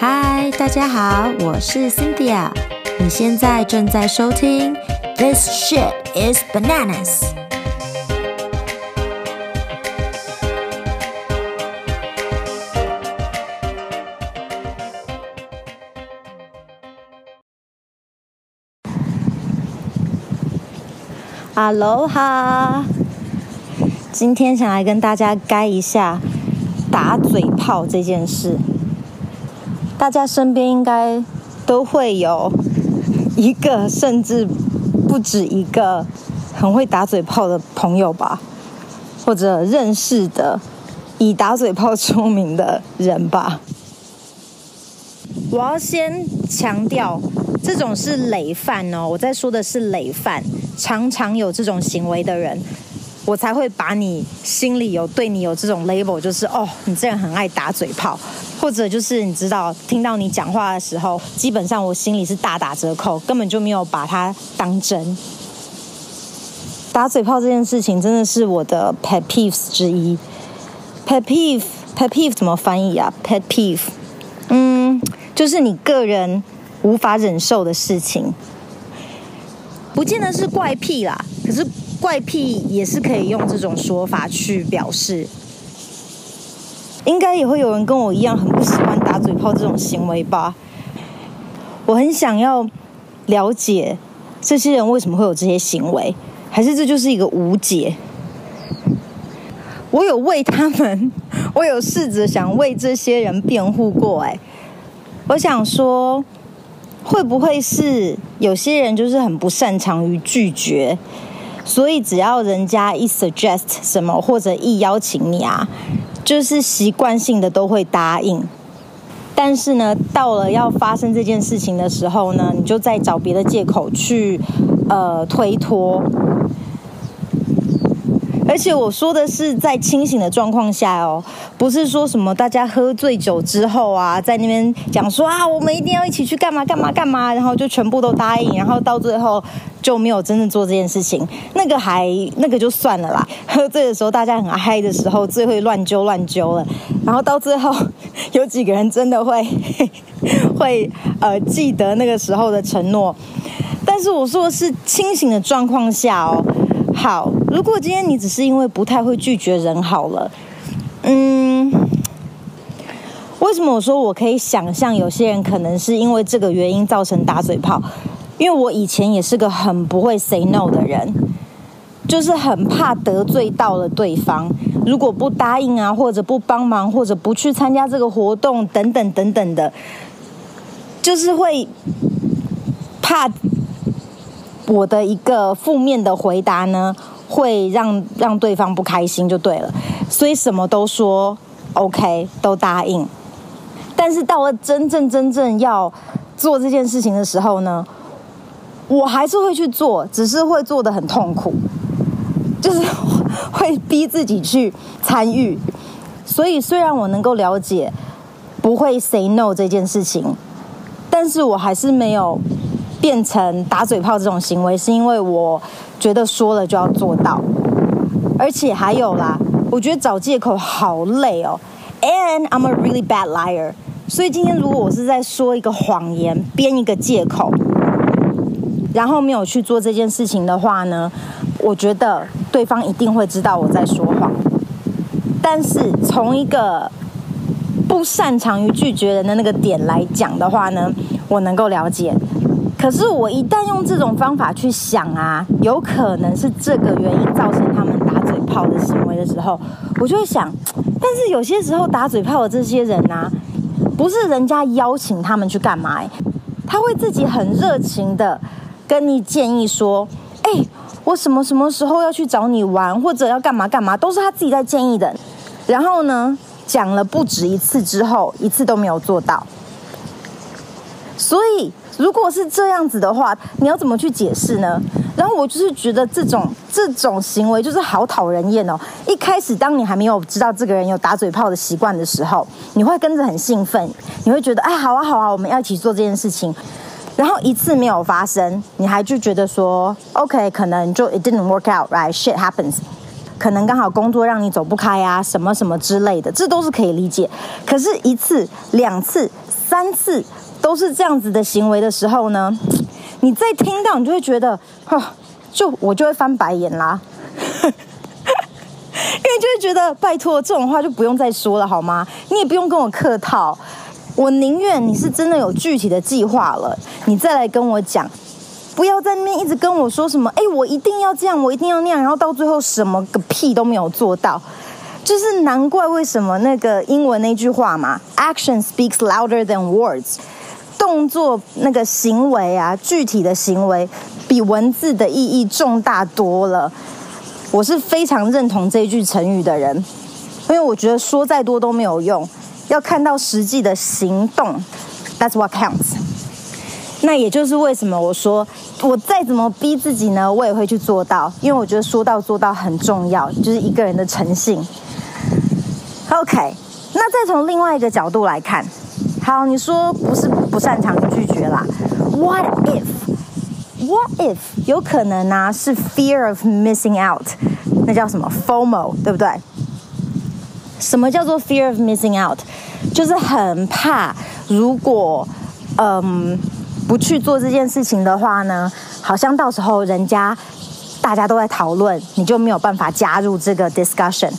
嗨，大家好，我是 Cynthia， 你现在正在收听 This shit is bananas。 Aloha， 今天想来跟大家该一下打嘴炮这件事。大家身边应该都会有一个甚至不止一个很会打嘴炮的朋友吧，或者认识的以打嘴炮出名的人吧。我要先强调，这种是累犯哦，我在说的是累犯，常常有这种行为的人，我才会把你心里有对你有这种 label， 就是你这人很爱打嘴炮，或者就是你知道听到你讲话的时候，基本上我心里是大打折扣，根本就没有把它当真。打嘴炮这件事情真的是我的 pet peeves 之一。pet peeve 怎么翻译啊？ pet peeve， 就是你个人无法忍受的事情，不见得是怪癖啦，可是怪癖也是可以用这种说法去表示。应该也会有人跟我一样很不喜欢打嘴炮这种行为吧。我很想要了解这些人为什么会有这些行为，还是这就是一个无解。我有为他们，我有试着想为这些人辩护过。我想说，会不会是有些人就是很不擅长于拒绝，所以只要人家一 suggest 什么或者一邀请你啊，就是习惯性的都会答应。但是呢，到了要发生这件事情的时候呢，你就再找别的借口去推脱。而且我说的是在清醒的状况下哦，不是说什么大家喝醉酒之后啊，在那边讲说啊，我们一定要一起去干嘛干嘛干嘛，然后就全部都答应，然后到最后就没有真正做这件事情。那个就算了啦。喝醉的时候，大家很嗨的时候，最会乱揪了。然后到最后，有几个人真的会记得那个时候的承诺。但是我说的是清醒的状况下哦。好，如果今天你只是因为不太会拒绝人好了，为什么我说我可以想象有些人可能是因为这个原因造成打嘴炮？因为我以前也是个很不会 say no 的人，就是很怕得罪到了对方，如果不答应啊，或者不帮忙，或者不去参加这个活动等等等等的，就是会怕我的一个负面的回答呢，会让对方不开心就对了，所以什么都说 OK， 都答应。但是到了真正要做这件事情的时候呢，我还是会去做，只是会做得很痛苦，就是会逼自己去参与。所以虽然我能够了解不会 say no 这件事情，但是我还是没有变成打嘴炮这种行为，是因为我觉得说了就要做到。而且还有啦，我觉得找借口好累哦。 And I'm a really bad liar， 所以今天如果我是在说一个谎言，编一个借口，然后没有去做这件事情的话呢，我觉得对方一定会知道我在说谎。但是从一个不擅长于拒绝人的那个点来讲的话呢，我能够了解。可是我一旦用这种方法去想啊，有可能是这个原因造成他们打嘴炮的行为的时候，我就会想，但是有些时候打嘴炮的这些人啊，不是人家邀请他们去干嘛，他会自己很热情的跟你建议说，我什么时候要去找你玩，或者要干嘛干嘛，都是他自己在建议的。然后呢，讲了不止一次之后，一次都没有做到。所以如果是这样子的话，你要怎么去解释呢？然后我就是觉得这种行为就是好讨人厌哦。一开始当你还没有知道这个人有打嘴炮的习惯的时候，你会跟着很兴奋，你会觉得好啊，我们要一起做这件事情。然后一次没有发生，你还就觉得说 OK， 可能就 it didn't work out，right， shit happens。可能刚好工作让你走不开啊，什么什么之类的，这都是可以理解。可是一次两次三次都是这样子的行为的时候呢，你再听到你就会觉得我就会翻白眼啦因为就会觉得拜托，这种话就不用再说了好吗？你也不用跟我客套，我宁愿你是真的有具体的计划了，你再来跟我讲，不要在那边一直跟我说什么我一定要这样，我一定要那样，然后到最后什么个屁都没有做到。就是难怪为什么那个英文那句话嘛， Action speaks louder than words， 动作那个行为啊，具体的行为比文字的意义重大多了。我是非常认同这句成语的人，因为我觉得说再多都没有用，要看到实际的行动 That's what counts。 那也就是为什么我说我再怎么逼自己呢，我也会去做到，因为我觉得说到做到很重要，就是一个人的诚信。 OK， 那再从另外一个角度来看，好，你说不是不擅长拒绝啦， What if 有可能啊是 fear of missing out， 那叫什么 FOMO 对不对？什么叫做 fear of missing out？ 就是很怕如果不去做这件事情的话呢，好像到时候大家都在讨论，你就没有办法加入这个 discussion，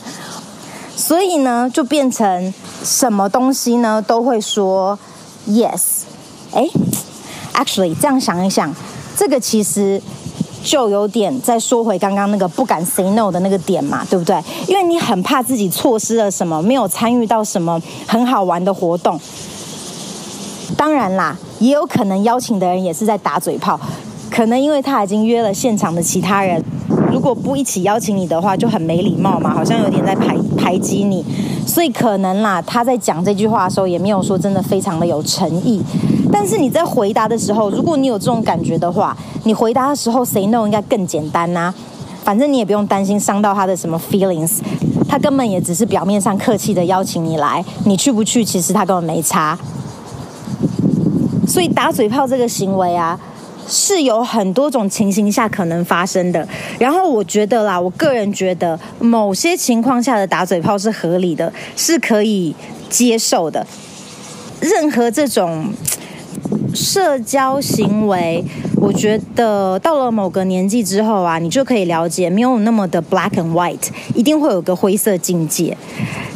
所以呢就变成什么东西呢都会说 yes。 actually 这样想一想，这个其实就有点再说回刚刚那个不敢 say no 的那个点嘛，对不对？因为你很怕自己错失了什么，没有参与到什么很好玩的活动。当然啦，也有可能邀请的人也是在打嘴炮，可能因为他已经约了现场的其他人，如果不一起邀请你的话就很没礼貌嘛，好像有点在排挤你，所以可能啦，他在讲这句话的时候也没有说真的非常的有诚意。但是你在回答的时候，如果你有这种感觉的话，你回答的时候 say no 应该更简单啊，反正你也不用担心伤到他的什么 feelings， 他根本也只是表面上客气的邀请你来，你去不去其实他根本没差。所以打嘴炮这个行为啊，是有很多种情形下可能发生的。然后我觉得啦，我个人觉得某些情况下的打嘴炮是合理的，是可以接受的。任何这种社交行为，我觉得到了某个年纪之后啊，你就可以了解没有那么的 black and white， 一定会有个灰色境界。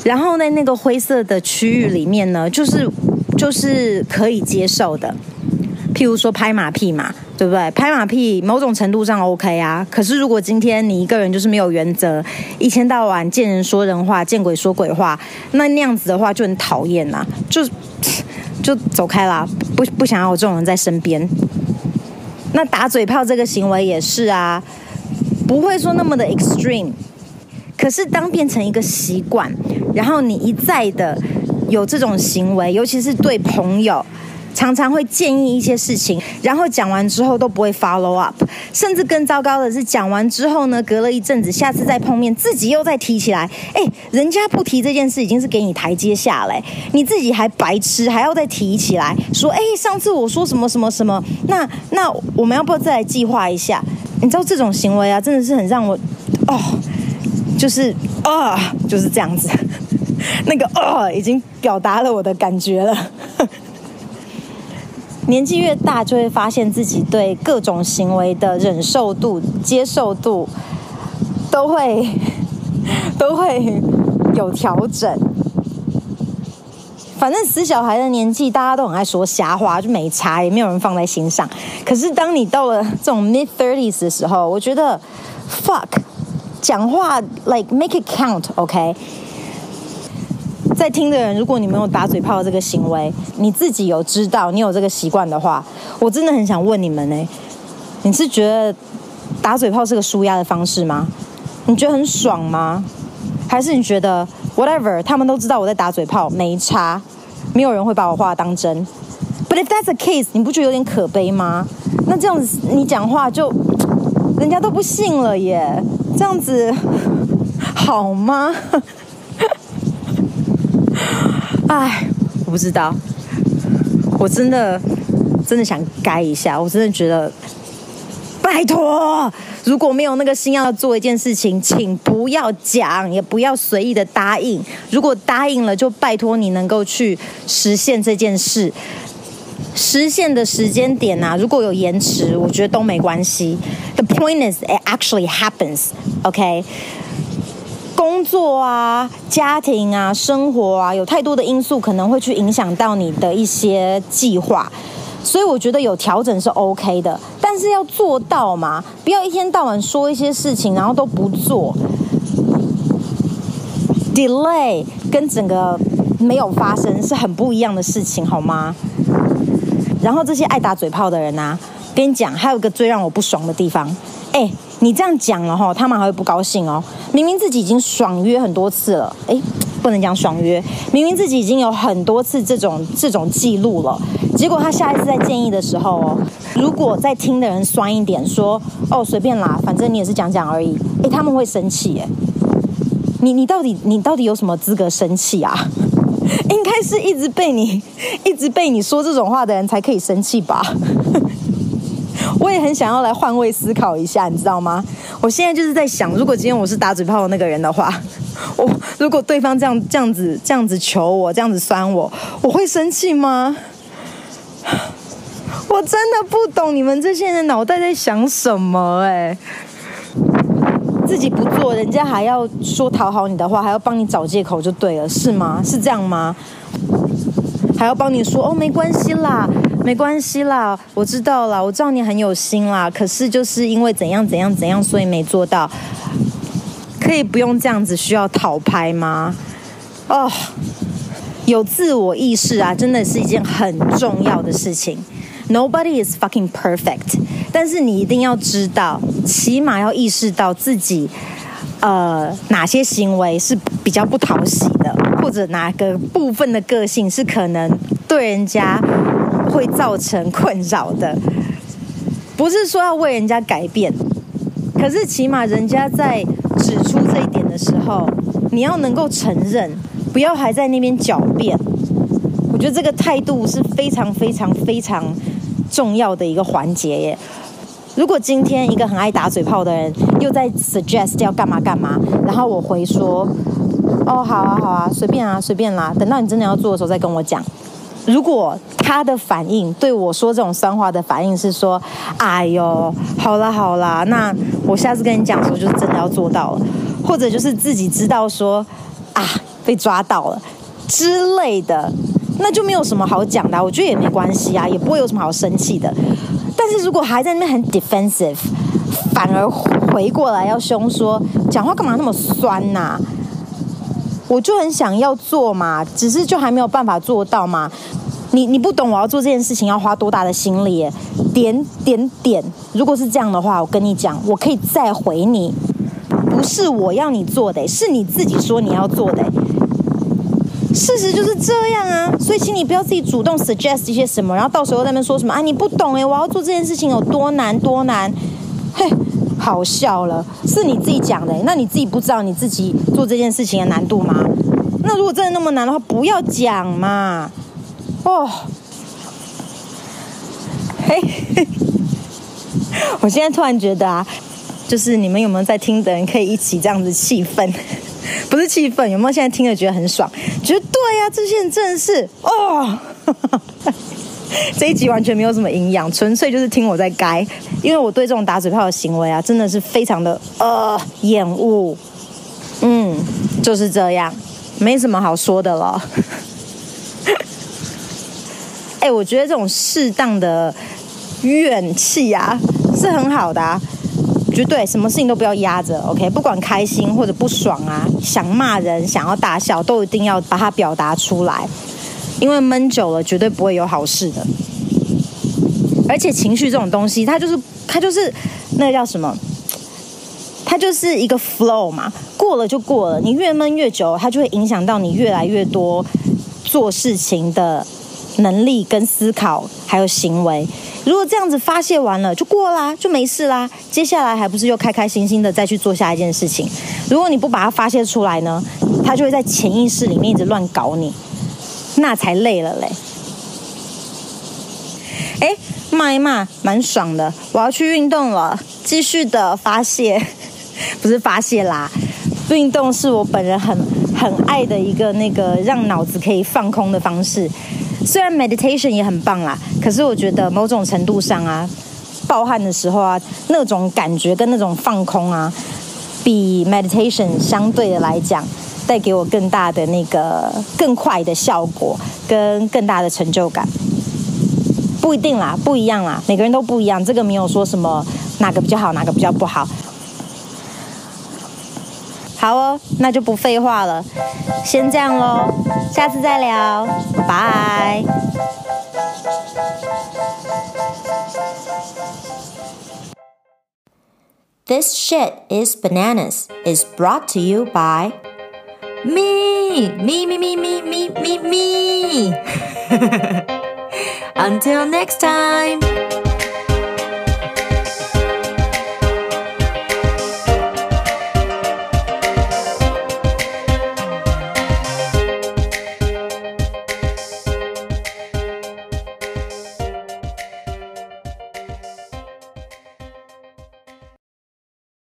然后在那个灰色的区域里面呢，就是可以接受的。譬如说拍马屁嘛，对不对？拍马屁某种程度上 OK 啊，可是如果今天你一个人就是没有原则，一天到晚见人说人话，见鬼说鬼话，那样子的话就很讨厌啦，就走开啦，不想要有这种人在身边。那打嘴炮这个行为也是啊，不会说那么的 extreme， 可是当变成一个习惯，然后你一再的有这种行为，尤其是对朋友，常常会建议一些事情，然后讲完之后都不会 follow up， 甚至更糟糕的是讲完之后呢，隔了一阵子下次再碰面自己又再提起来，人家不提这件事已经是给你台阶下了，你自己还白痴还要再提起来说上次我说什么什么什么，那我们要不要再来计划一下？你知道这种行为啊真的是很让我就是这样子那个已经表达了我的感觉了年纪越大就会发现自己对各种行为的忍受度接受度都会有调整。反正死小孩的年纪大家都很爱说瞎话，就没差，也没有人放在心上。可是当你到了这种 mid thirties 的时候，我觉得 fuck 讲话 like make it count， OK，在听的人，如果你没有打嘴炮这个行为，你自己有知道你有这个习惯的话，我真的很想问你们你是觉得打嘴炮是个抒压的方式吗？你觉得很爽吗？还是你觉得 whatever， 他们都知道我在打嘴炮，没差，没有人会把我话当真。But if that's the case， 你不觉得有点可悲吗？那这样子你讲话就人家都不信了耶，这样子好吗？我不知道，我真的想改一下，我真的觉得拜拜托，如果没有那个心要做一件事情，请不要讲，也不要随意的答应。如果答应了，就拜托你能够去实现这件事。实现的时间点啊，如果有延迟，我觉得都没关系。The point is, it actually happens. OK. 工作啊，家庭啊，生活啊，有太多的因素可能会去影响到你的一些计划，所以我觉得有调整是 OK 的，但是要做到嘛，不要一天到晚说一些事情然后都不做。 Delay 跟整个没有发生是很不一样的事情，好吗？然后这些爱打嘴炮的人啊，跟你讲还有一个最让我不爽的地方，哎，你这样讲了吼，他们还会不高兴哦。明明自己已经爽约很多次了，哎，不能讲爽约，明明自己已经有很多次这种记录了，结果他下一次在建议的时候哦，如果在听的人酸一点说，哦随便啦，反正你也是讲讲而已，哎，他们会生气哎。你到底有什么资格生气啊？应该是一直被你说这种话的人才可以生气吧。我也很想要来换位思考一下，你知道吗？我现在就是在想，如果今天我是打嘴炮的那个人的话，如果对方这样子求我，这样子酸我，我会生气吗？我真的不懂你们这些人脑袋在想什么哎！自己不做，人家还要说讨好你的话，还要帮你找借口就对了，是吗？是这样吗？还要帮你说哦，没关系啦，没关系啦，我知道啦，我知道你很有心啦，可是就是因为怎样怎样怎样，所以没做到。可以不用这样子，需要讨拍吗？哦，有自我意识啊，真的是一件很重要的事情。Nobody is fucking perfect， 但是你一定要知道，起码要意识到自己，哪些行为是比较不讨喜的，或者哪个部分的个性是可能对人家会造成困扰的。不是说要为人家改变，可是起码人家在指出这一点的时候，你要能够承认，不要还在那边狡辩。我觉得这个态度是非常非常非常重要的一个环节耶。如果今天一个很爱打嘴炮的人又在 suggest 要干嘛干嘛，然后我回说哦好啊好啊，随便啊随便啦，等到你真的要做的时候再跟我讲。如果他的反应对我说这种酸话的反应是说哎呦好啦好啦，那我下次跟你讲的时候就是真的要做到了，或者就是自己知道说啊被抓到了之类的，那就没有什么好讲的啊，我觉得也没关系啊，也不会有什么好生气的。但是如果还在那边很 defensive， 反而回过来要凶说讲话干嘛那么酸呐？我就很想要做嘛，只是就还没有办法做到嘛。你不懂我要做这件事情要花多大的心力耶，点。如果是这样的话，我跟你讲，我可以再回你，不是我要你做的，是你自己说你要做的。事实就是这样啊，所以请你不要自己主动 suggest 一些什么，然后到时候在那边说什么啊你不懂我要做这件事情有多难多难，嘿，好笑了，是你自己讲的，那你自己不知道你自己做这件事情的难度吗？那如果真的那么难的话，不要讲嘛。哦，嘿，我现在突然觉得啊，就是你们有没有在听的人可以一起这样子气愤？不是气愤，有没有现在听了觉得很爽？觉得对呀，这些人真的是哦，这一集完全没有什么营养，纯粹就是听我在该，因为我对这种打嘴炮的行为啊，真的是非常的厌恶。嗯，就是这样，没什么好说的了。哎，我觉得这种适当的怨气啊，是很好的啊。绝对什么事情都不要压着 ，OK？ 不管开心或者不爽啊，想骂人、想要大笑，都一定要把它表达出来，因为闷久了绝对不会有好事的。而且情绪这种东西，它就是那个叫什么？它就是一个 flow 嘛，过了就过了。你越闷越久，它就会影响到你越来越多做事情的能力跟思考还有行为。如果这样子发泄完了就过啦，就没事啦，接下来还不是又开开心心的再去做下一件事情。如果你不把它发泄出来呢，它就会在潜意识里面一直乱搞你，那才累了嘞。骂一骂蛮爽的，我要去运动了，继续的发泄，不是发泄啦，运动是我本人很爱的一个那个让脑子可以放空的方式。虽然 meditation 也很棒啦，可是我觉得某种程度上啊，暴汗的时候啊，那种感觉跟那种放空啊，比 meditation 相对的来讲带给我更大的那个更快的效果跟更大的成就感。不一定啦，不一样啦，每个人都不一样，这个没有说什么哪个比较好哪个比较不好。好哦，那就不废话了，先这样咯，下次再聊，拜。This shit is bananas is brought to you by me. Until next time.